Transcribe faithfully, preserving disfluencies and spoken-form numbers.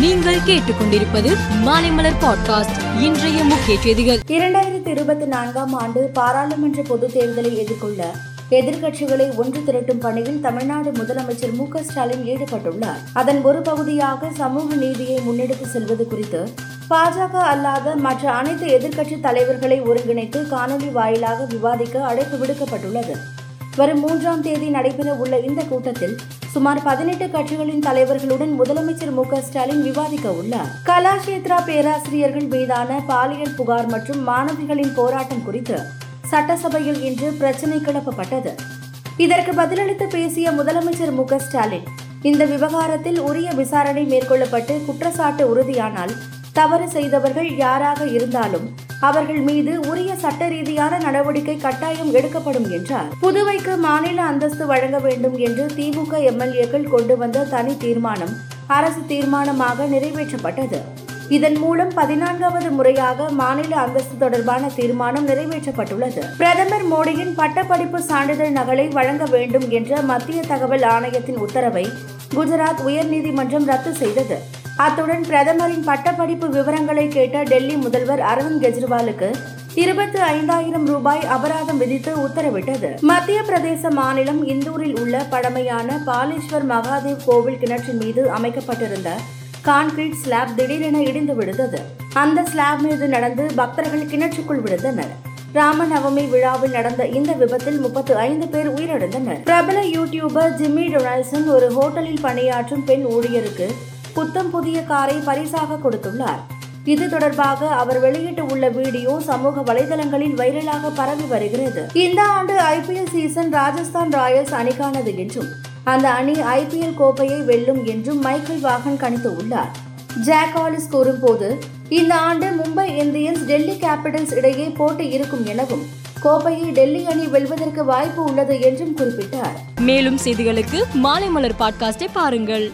நீங்கள் கேட்டுக்கொண்டிருப்பது மாலைமலர் பாட்காஸ்ட். இன்றைய முக்கிய செய்திகள். இரண்டாயிரத்தி இருபத்தி நான்காம் ஆண்டு பாராளுமன்ற பொதுத் தேர்தலை எதிர்கொள்ள எதிர்க்கட்சிகளை ஒன்று திரட்டும் பணியில் தமிழ்நாடு முதலமைச்சர் மு.க. ஸ்டாலின் ஈடுபட்டுள்ளார். அதன் ஒரு பகுதியாக சமூக நீதியை முன்னெடுத்து செல்வது குறித்து பாஜக அல்லாத மற்ற அனைத்து எதிர்க்கட்சி தலைவர்களை ஒருங்கிணைத்து காணொலி வாயிலாக விவாதிக்க அழைப்பு விடுக்கப்பட்டுள்ளது. வரும் மூன்றாம் தேதி நடைபெற உள்ள இந்த கூட்டத்தில் சுமார் பதினெட்டு கட்சிகளின் தலைவர்களுடன் முதலமைச்சர் மு.க. ஸ்டாலின் விவாதிக்க உள்ளார். கலா கஷேத்ரா பேராசிரியர்கள் மீதான பாலியல் புகார் மற்றும் மாணவிகளின் போராட்டம் குறித்து சட்டசபையில் இன்று பிரச்சினை கிளப்பப்பட்டது. இதற்கு பதிலளித்து பேசிய முதலமைச்சர் மு.க. ஸ்டாலின், இந்த விவகாரத்தில் உரிய விசாரணை மேற்கொள்ளப்பட்டு குற்றச்சாட்டு உறுதியானால் தவறு செய்தவர்கள் யாராக இருந்தாலும் அவர்கள் மீது உரிய சட்ட ரீதியான நடவடிக்கை கட்டாயம் எடுக்கப்படும் என்றார். புதுவைக்கு மாநில அந்தஸ்து வழங்க வேண்டும் என்று திமுக எம்எல்ஏக்கள் கொண்டு வந்த தனி தீர்மானம் அரசு தீர்மானமாக நிறைவேற்றப்பட்டது. இதன் மூலம் பதினான்காவது முறையாக மாநில அந்தஸ்து தொடர்பான தீர்மானம் நிறைவேற்றப்பட்டுள்ளது. பிரதமர் மோடியின் பட்டப்படிப்பு சான்றிதழ் நகலை வழங்க வேண்டும் என்ற மத்திய தகவல் ஆணையத்தின் உத்தரவை குஜராத் உயர்நீதிமன்றம் ரத்து செய்தது. அத்துடன் பிரதமரின் பட்டப்படிப்பு விவரங்களை கேட்ட டெல்லி முதல்வர் அரவிந்த் கெஜ்ரிவாலுக்கு இருபத்தி ஐந்தாயிரம் ரூபாய் அபராதம் விதித்து உத்தரவிட்டது. மத்திய பிரதேச மாநிலம் இந்தூரில் உள்ள பழமையான பாலீஸ்வர் மகாதேவ் கோவில் கிணற்றின் மீது அமைக்கப்பட்டிருந்த கான்கிரீட் ஸ்லாப் திடீரென இடிந்து விழுந்தது. அந்த ஸ்லாப் மீது நடந்து பக்தர்கள் கிணற்றுக்குள் விழுந்தனர். ராமநவமி விழாவில் நடந்த இந்த விபத்தில் முப்பத்தி ஐந்து பேர் உயிரிழந்தனர். பிரபல யூடியூபர் ஜிம்மி டொனால்ட்சன் ஒரு ஹோட்டலில் பணியாற்றும் பெண் ஊழியருக்கு புத்தம் புதிய காரை பரிசாக கொடுத்துள்ளார். இது தொடர்பாக அவர் வெளியிட்டுள்ள வீடியோ சமூக வலைதளங்களில் வைரலாக பரவி வருகிறது. இந்த ஆண்டு ஐபிஎல் சீசன் ராஜஸ்தான் ராயல்ஸ் அணிக்கானது என்றும் அந்த அணி ஐபிஎல் கோப்பையை வெல்லும் என்றும் மைக்கல் வாகன் கணித்து உள்ளார். ஜாக் எலிஸ் கூறும்போது, இந்த ஆண்டு மும்பை இந்தியன்ஸ் டெல்லி கேபிட்டல்ஸ் இடையே போட்டி இருக்கும் எனவும் கோப்பையை டெல்லி அணி வெல்வதற்கு வாய்ப்பு உள்ளது என்றும் குறிப்பிட்டார். மேலும் செய்திகளுக்கு மாலை மலர் பாட்காஸ்டை பாருங்கள்.